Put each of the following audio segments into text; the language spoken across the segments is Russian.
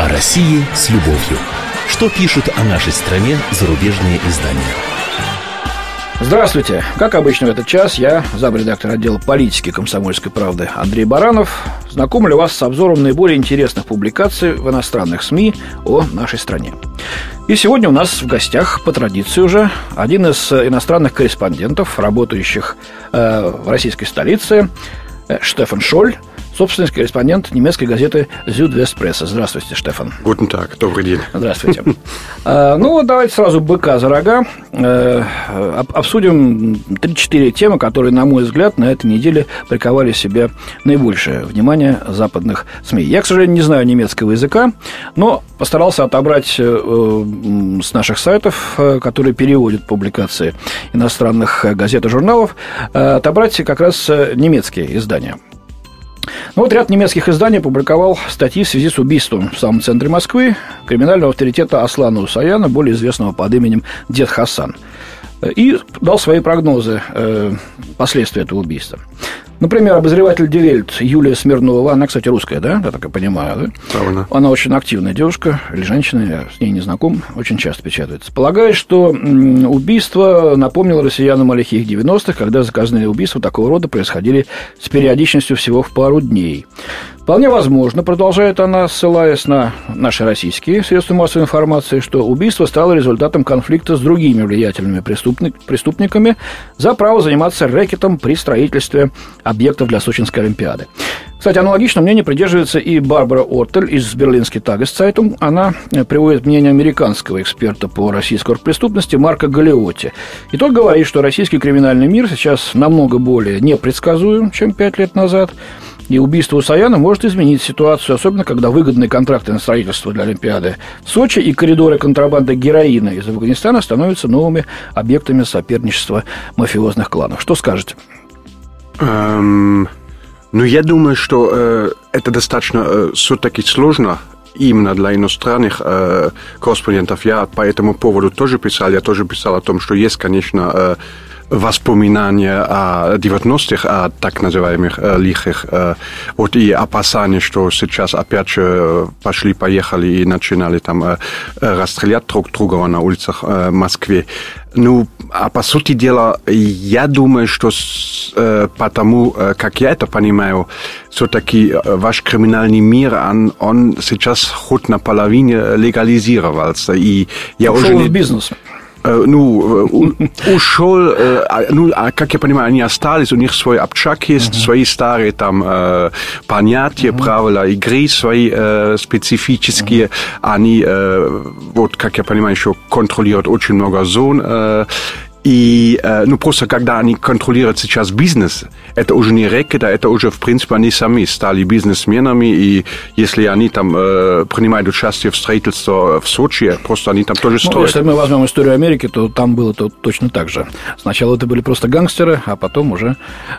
О России с любовью. Что пишут о нашей стране зарубежные издания? Здравствуйте. Как обычно в этот час я, замредактор отдела политики «Комсомольской правды» Андрей Баранов, знакомлю вас с обзором наиболее интересных публикаций в иностранных СМИ о нашей стране. И сегодня у нас в гостях, по традиции уже, один из иностранных корреспондентов, работающих в российской столице, Штефан Шоль, собственный корреспондент немецкой газеты «Зюдвест Пресса». Здравствуйте, Штефан. Guten Tag, добрый день. Здравствуйте. Ну, давайте сразу быка за рога. Обсудим 3-4 темы, которые, на мой взгляд, на этой неделе приковали себе наибольшее внимание западных СМИ. Я, к сожалению, не знаю немецкого языка, но постарался отобрать с наших сайтов, которые переводят публикации иностранных газет и журналов, отобрать как раз немецкие издания. Ну вот ряд немецких изданий опубликовал статьи в связи с убийством в самом центре Москвы криминального авторитета Аслана Усаяна, более известного под именем Дед Хасан, и дал свои прогнозы последствия этого убийства. Например, обозреватель Девельт Юлия Смирнова, она, кстати, русская, да, я так и понимаю, да? Правильно. Она очень активная девушка или женщина, я с ней не знаком, очень часто печатается. Полагает, что убийство напомнило россиянам о лихих 90-х, когда заказные убийства такого рода происходили с периодичностью всего в пару дней. Вполне возможно, продолжает она, ссылаясь на наши российские средства массовой информации, что убийство стало результатом конфликта с другими влиятельными преступниками за право заниматься рэкетом при строительстве объектов для Сочинской Олимпиады. Кстати, аналогично мнение придерживается и Барбара Ортель из «Берлинский тагестсайтум». Она приводит мнение американского эксперта по российской оргпреступности Марка Галеоти. И тот говорит, что российский криминальный мир сейчас намного более непредсказуем, чем 5 лет назад. И убийство Усаяна может изменить ситуацию, особенно когда выгодные контракты на строительство для Олимпиады в Сочи и коридоры контрабанды героина из Афганистана становятся новыми объектами соперничества мафиозных кланов. Что скажете? Я думаю, что это достаточно все-таки сложно именно для иностранных корреспондентов. Я по этому поводу тоже писал. Я тоже писал о том, что есть, конечно, воспоминания о 90-х, о так называемых лихих, вот и опасания, что сейчас опять же пошли-поехали и начинали там расстрелять друг друга на улицах Москвы. Ну, а по сути дела, я думаю, что потому, как я это понимаю, все-таки ваш криминальный мир, он сейчас хоть наполовину легализировался. И я ушел в бизнес. Как я понимаю, они остались, у них свой общак есть, свои старые там понятия, правила игры, свои специфические. Они, как я понимаю, еще контролируют очень много зон. И, просто когда они контролируют сейчас бизнес, это уже не рэкет, а это уже, в принципе, они сами стали бизнесменами, и если они там принимают участие в строительстве в Сочи, просто они там тоже строят. Если мы возьмем историю Америки, то там было то точно так же. Сначала это были просто гангстеры, а потом уже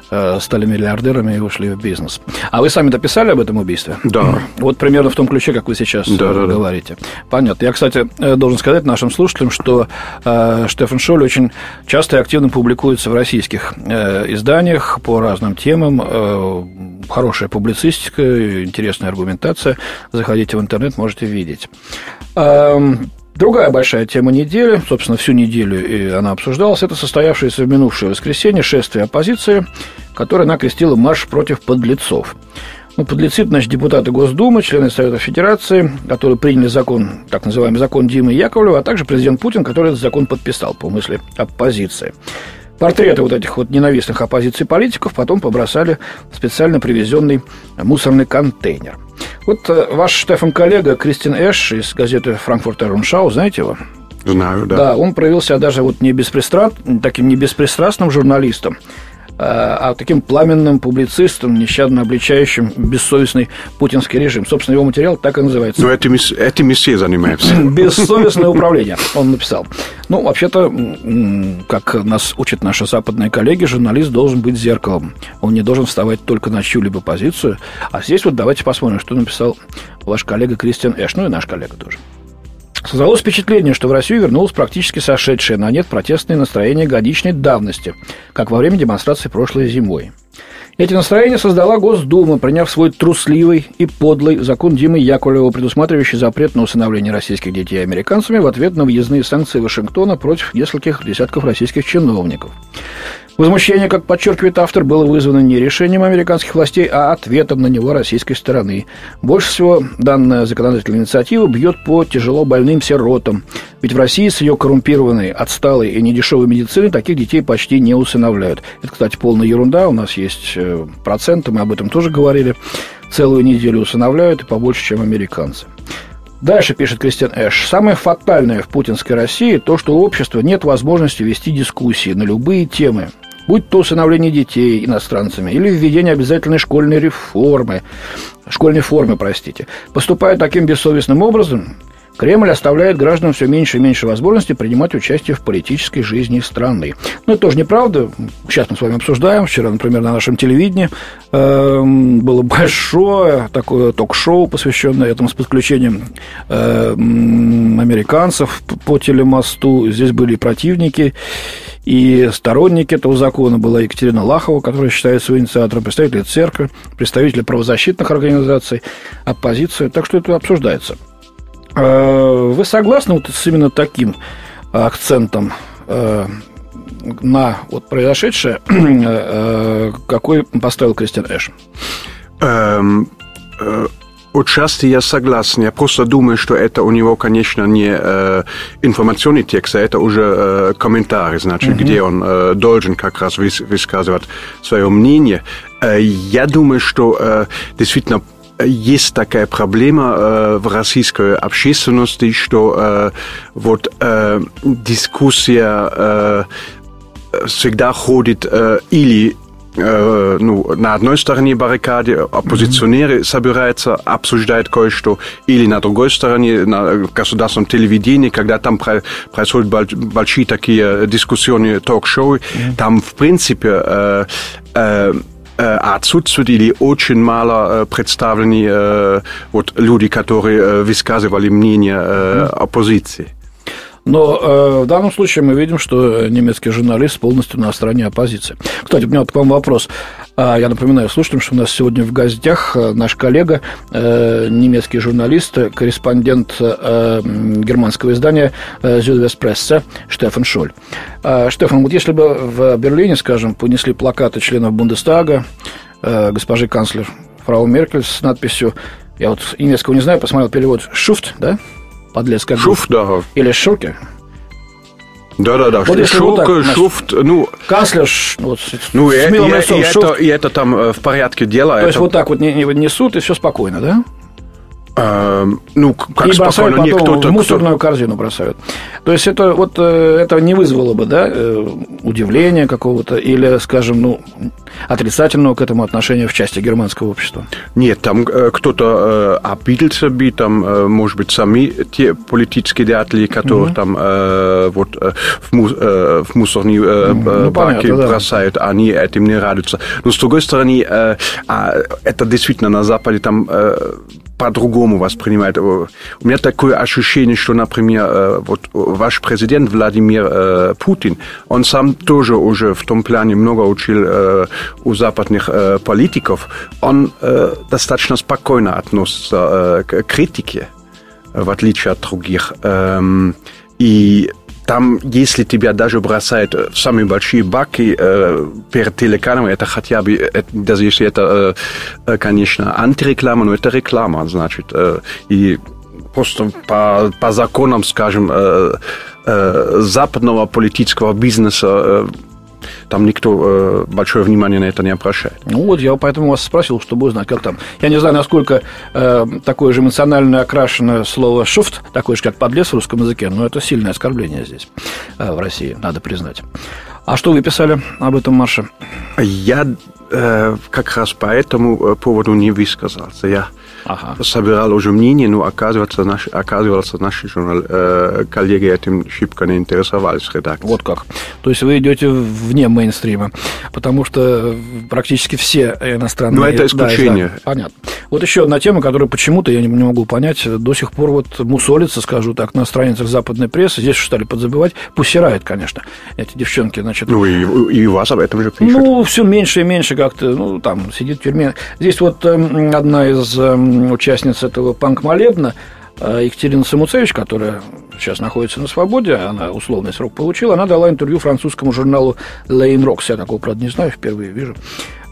стали миллиардерами и ушли в бизнес. А вы сами-то писали об этом убийстве? Да. Вот примерно в том ключе, как вы сейчас говорите. Понятно. Я, кстати, должен сказать нашим слушателям, что Штефан Шоль очень часто и активно публикуется в российских изданиях по разным темам. Хорошая публицистика, интересная аргументация. Заходите в интернет, можете видеть. Другая большая тема недели, собственно, всю неделю и она обсуждалась, это состоявшееся в минувшее воскресенье шествие оппозиции, которое накрестило марш против подлецов. Подлецы, значит, депутаты Госдумы, члены Совета Федерации, которые приняли закон, так называемый закон Димы Яковлева, а также президент Путин, который этот закон подписал по мысли оппозиции. Портреты вот этих вот ненавистных оппозиции политиков потом побросали в специально привезенный мусорный контейнер. Вот ваш Штефан-коллега Кристиан Эш из газеты «Франкфуртер Румшау», знаете его? Знаю, да. Да, он проявился даже таким не беспристрастным журналистом, а таким пламенным публицистом, нещадно обличающим бессовестный путинский режим. Собственно, его материал так и называется. Но этим все занимаются. «Бессовестное управление», он написал. Вообще-то, как нас учат наши западные коллеги, журналист должен быть зеркалом. Он не должен вставать только на чью-либо позицию. А здесь вот давайте посмотрим, что написал ваш коллега Кристиан Эш, и наш коллега тоже. Создалось впечатление, что в Россию вернулось практически сошедшее на нет протестные настроения годичной давности, как во время демонстраций прошлой зимой. Эти настроения создала Госдума, приняв свой трусливый и подлый закон Димы Яковлева, предусматривающий запрет на усыновление российских детей американцами в ответ на въездные санкции Вашингтона против нескольких десятков российских чиновников. Возмущение, как подчеркивает автор, было вызвано не решением американских властей, а ответом на него российской стороны. Больше всего данная законодательная инициатива бьет по тяжело больным сиротам. Ведь в России с ее коррумпированной, отсталой и недешевой медициной таких детей почти не усыновляют. Это, кстати, полная ерунда. У нас есть проценты, мы об этом тоже говорили. Целую неделю усыновляют, и побольше, чем американцы. Дальше пишет Кристиан Эш. «Самое фатальное в путинской России то, что у общества нет возможности вести дискуссии на любые темы. Будь то усыновление детей иностранцами или введение обязательной школьной формы. Поступая таким бессовестным образом, Кремль оставляет гражданам все меньше и меньше возможности принимать участие в политической жизни страны». Но это тоже неправда. Сейчас мы с вами обсуждаем. Вчера, например, на нашем телевидении было большое такое ток-шоу, посвященное этому, с подключением американцев по телемосту. Здесь были противники и сторонники этого закона. Была Екатерина Лахова, которая считается инициатором, представители церкви, представители правозащитных организаций, оппозиции. Так что это обсуждается. Вы согласны вот с именно таким акцентом на вот произошедшее, какой поставил Кристиан Эш? Отчасти я согласен. Я просто думаю, что это у него, конечно, не информационный текст, а это уже комментарий, значит, где он должен как раз высказывать свое мнение. Я думаю, что действительно есть такая проблема в российской общественности, что дискуссия всегда ходит на одной стороне баррикады оппозиционеры собираются, обсуждают кое-что, или на другой стороне, на государственном телевидении, когда там происходят большие такие дискуссионные ток-шоу, там, в принципе, отсутствуют или очень мало представлены люди, которые высказывали мнение оппозиции. Но в данном случае мы видим, что немецкий журналист полностью на стороне оппозиции. Кстати, у меня вот к вам вопрос. Я напоминаю слушателям, что у нас сегодня в гостях наш коллега, немецкий журналист, корреспондент германского издания «Зюдвест Пресса» Штефан Шоль. Штефан, вот если бы в Берлине, скажем, понесли плакаты членов Бундестага, госпожи канцлер фрау Меркель с надписью, я вот немецкого не знаю, посмотрел перевод «Шуфт», да? Подлец, как Шуф, да. Или Шуки. Да-да-да, вот Шук, вот Шуфт, канцлер, вот, смелым лицом Шуфт. И это там в порядке дела. То есть, вот так вот несут, и все спокойно, да? Как и спокойно, потом в мусорную корзину бросают. То есть, это, вот, это не вызвало бы, да, удивления какого-то или, скажем, отрицательного к этому отношения в части германского общества? Нет, там кто-то обиделся бы, там, может быть, сами те политические деятели, которые там в мусорные баки бросают, они этим не радуются. Но, с другой стороны, это действительно на Западе там по-другому воспринимает. У меня такое ощущение, что, например, ваш президент Владимир Путин, он сам тоже уже в том плане много учил у западных политиков, он достаточно спокойно относится к критике, в отличие от других. И там, если тебя даже бросают в самые большие баки перед телеканалом, это хотя бы, даже если это, конечно, антиреклама, но это реклама, значит. И просто по законам, скажем, западного политического бизнеса там никто большое внимание на это не обращает. Я поэтому вас спросил, чтобы узнать, как там. Я не знаю, насколько такое же эмоционально окрашенное слово «шуфт», такое же, как «подлец» в русском языке, но это сильное оскорбление здесь, в России, надо признать. А что вы писали об этом марше? Я как раз по этому поводу не высказался. Я собирал уже мнение, но оказывается, наши коллеги этим шибко не интересовались в редакции. Вот как. То есть вы идете вне мейнстрима, потому что практически все иностранные... Но это исключение. Да, понятно. Вот еще одна тема, которую почему-то я не могу понять, до сих пор вот мусолится, скажу так, на страницах западной прессы, здесь что стали подзабывать, пусирает, конечно, эти девчонки, значит... И вас об этом же пишут. Все меньше и меньше иначе как-то, ну, там, сидит в тюрьме. Здесь вот одна из участниц этого панк-молебна, Екатерина Самуцевич, которая сейчас находится на свободе, она условный срок получила, она дала интервью французскому журналу Les Inrocks, я такого, правда, не знаю, впервые вижу,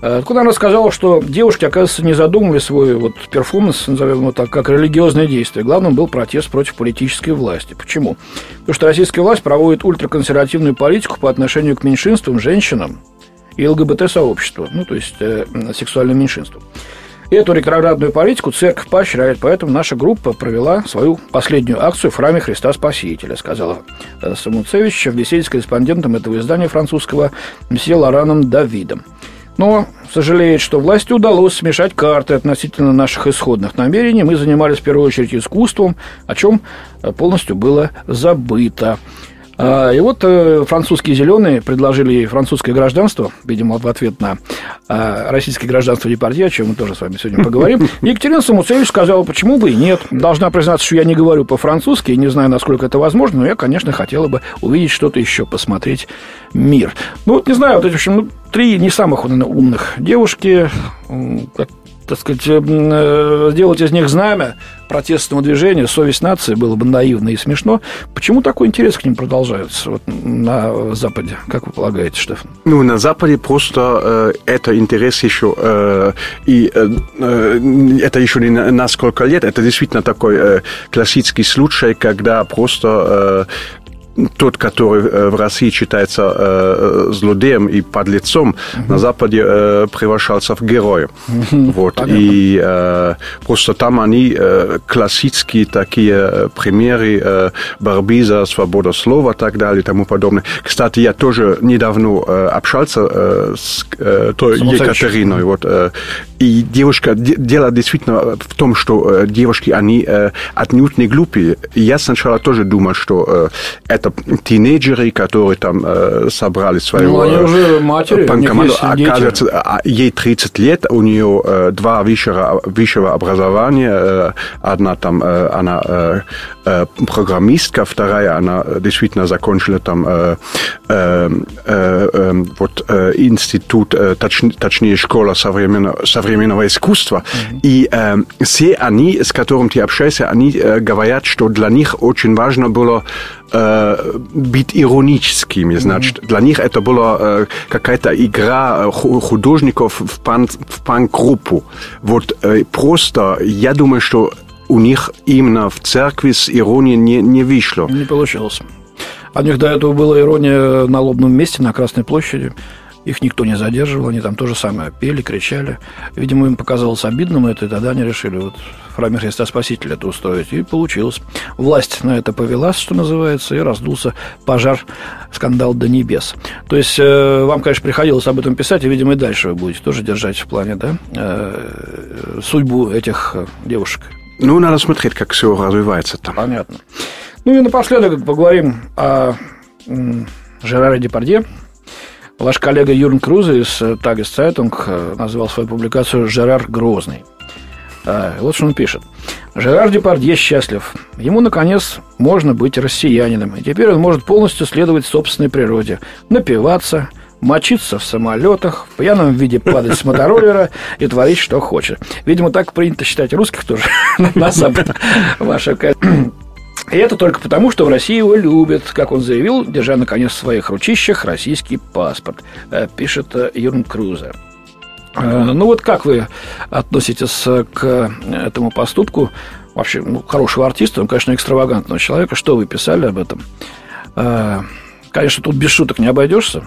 откуда она сказала, что девушки, оказывается, не задумывали свой вот перформанс, назовем его так, как религиозное действие. Главным был протест против политической власти. Почему? Потому что российская власть проводит ультраконсервативную политику по отношению к меньшинствам, женщинам и ЛГБТ-сообществу, ну, то есть сексуальным меньшинствам. Эту ретроградную политику церковь поощряет, поэтому наша группа провела свою последнюю акцию в храме Христа Спасителя, сказала Самуцевич в беседе с корреспондентом этого издания французского мсье Лараном Давидом. Но сожалеет, что власти удалось смешать карты относительно наших исходных намерений. Мы занимались в первую очередь искусством, о чем полностью было забыто. И вот французские зеленые предложили ей французское гражданство, видимо, в ответ на российское гражданство Депардье, о чем мы тоже с вами сегодня поговорим. Екатерина Самуцевич сказала, почему бы и нет. Должна признаться, что я не говорю по-французски, и не знаю, насколько это возможно, но я, конечно, хотела бы увидеть что-то еще, посмотреть мир. Ну, вот не знаю, вот эти, в общем, три не самых умных девушки, так сказать, сделать из них знамя протестного движения, совесть нации, было бы наивно и смешно. Почему такой интерес к ним продолжается вот на Западе? Как вы полагаете, Штефан? Ну, на Западе просто это интерес еще, это еще не на сколько лет, это действительно такой классический случай, когда просто... Тот, который в России считается злодеем и подлецом, на Западе превращался в героя. Вот. И просто там они классические такие примеры борьбы за свободу слова и так далее и тому подобное. Кстати, я тоже недавно общался с той Екатериной. Вот, и девушка, дело действительно в том, что девушки, они отнюдь не глупые. Я сначала тоже думал, что это тинейджеры, которые там собрали свою... Ну, они уже матери, у них есть дети. Оказывается, ей 30 лет, у нее два высшего образования. Одна там, она программистка, вторая, она действительно закончила там вот институт, точнее, школа современного искусства. И все они, с которыми ты общаешься, они говорят, что для них очень важно было быть ироническими, значит, для них это была какая-то игра художников в панк-группу. Вот просто, я думаю, что у них именно в церкви с иронией не вышло. Не получилось. У них до этого была ирония на лобном месте, на Красной площади. Их никто не задерживал, они там то же самое пели, кричали. Видимо, им показалось обидным это, и тогда они решили вот в храме Христа Спасителя это устроить. И получилось. Власть на это повелась, что называется, и раздулся пожар, скандал до небес. То есть, вам, конечно, приходилось об этом писать, и, видимо, и дальше вы будете тоже держать в плане, да, судьбу этих девушек. Ну, надо смотреть, как все развивается там. Понятно. Ну, и напоследок поговорим о Жераре Депардье. Ваш коллега Юрин Крузе из «Тагес Цайтунг» назвал свою публикацию «Жерар Грозный». Вот что он пишет. «Жерар Депардье счастлив. Ему, наконец, можно быть россиянином. И теперь он может полностью следовать собственной природе. Напиваться, мочиться в самолетах, в пьяном виде падать с мотороллера и творить, что хочет». Видимо, так принято считать русских тоже на Западе. Ваша коллега. И это только потому, что в России его любят, как он заявил, держа, наконец, в своих ручищах российский паспорт, пишет Юрин Крузе. Ну, вот как вы относитесь к этому поступку? Вообще, ну, хорошего артиста, он, конечно, экстравагантного человека. Что вы писали об этом? Конечно, тут без шуток не обойдешься.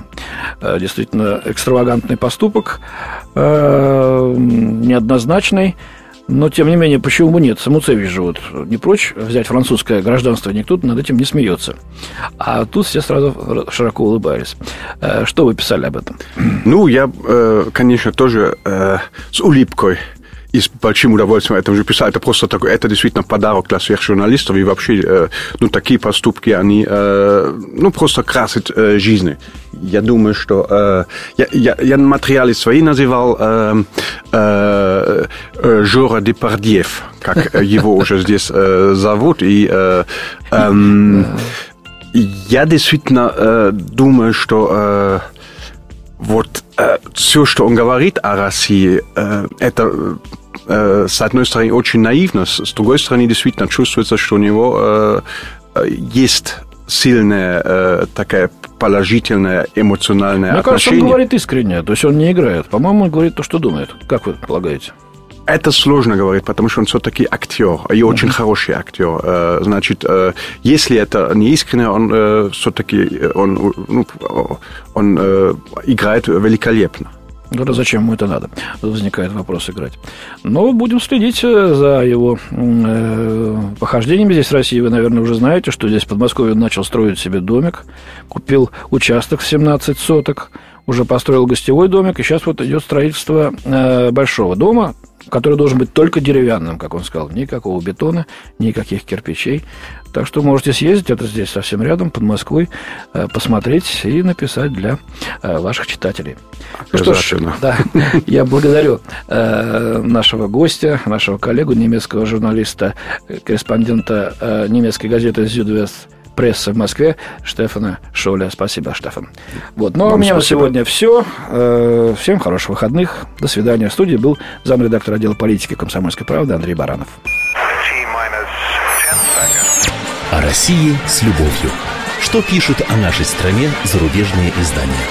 Действительно, экстравагантный поступок, неоднозначный. Но, тем не менее, почему бы нет? Самуцевич же вот не прочь взять французское гражданство, никто над этим не смеется. А тут все сразу широко улыбались. Что вы писали об этом? Ну, я, конечно, тоже с улыбкой и с большим удовольствием это уже писал. Это просто такой, это действительно подарок для всех журналистов. И вообще, ну, такие поступки, они, ну, просто красят жизни. Я думаю, что я материалы свои называл Жора Депардьев, как его уже здесь зовут. И я действительно думаю, что Вот все, что он говорит о России, это, с одной стороны, очень наивно, с другой стороны, действительно чувствуется, что у него есть сильная такая положительное эмоциональное отношение. Мне кажется, он говорит искренне, то есть он не играет. По-моему, он говорит то, что думает. Как вы полагаете? Это сложно говорить, потому что он все-таки актер, и очень хороший актер. Значит, если это не искренне, он все-таки он играет великолепно. Да зачем ему это надо? Возникает вопрос играть. Но будем следить за его похождениями здесь в России. Вы, наверное, уже знаете, что здесь в Подмосковье он начал строить себе домик. Купил участок в 17 соток. Уже построил гостевой домик. И сейчас вот идет строительство большого дома, который должен быть только деревянным, как он сказал. Никакого бетона, никаких кирпичей. Так что можете съездить, это здесь совсем рядом, под Москвой, посмотреть и написать для ваших читателей. Что ж, да, я благодарю нашего гостя, нашего коллегу, немецкого журналиста, корреспондента немецкой газеты «Зюдвест Пресса» в Москве Штефана Шоля. Спасибо, Штефан. Вот. Ну, а у меня на сегодня все. Всем хороших выходных. До свидания. В студии был замредактор отдела политики «Комсомольской правды» Андрей Баранов. О России с любовью. Что пишут о нашей стране зарубежные издания?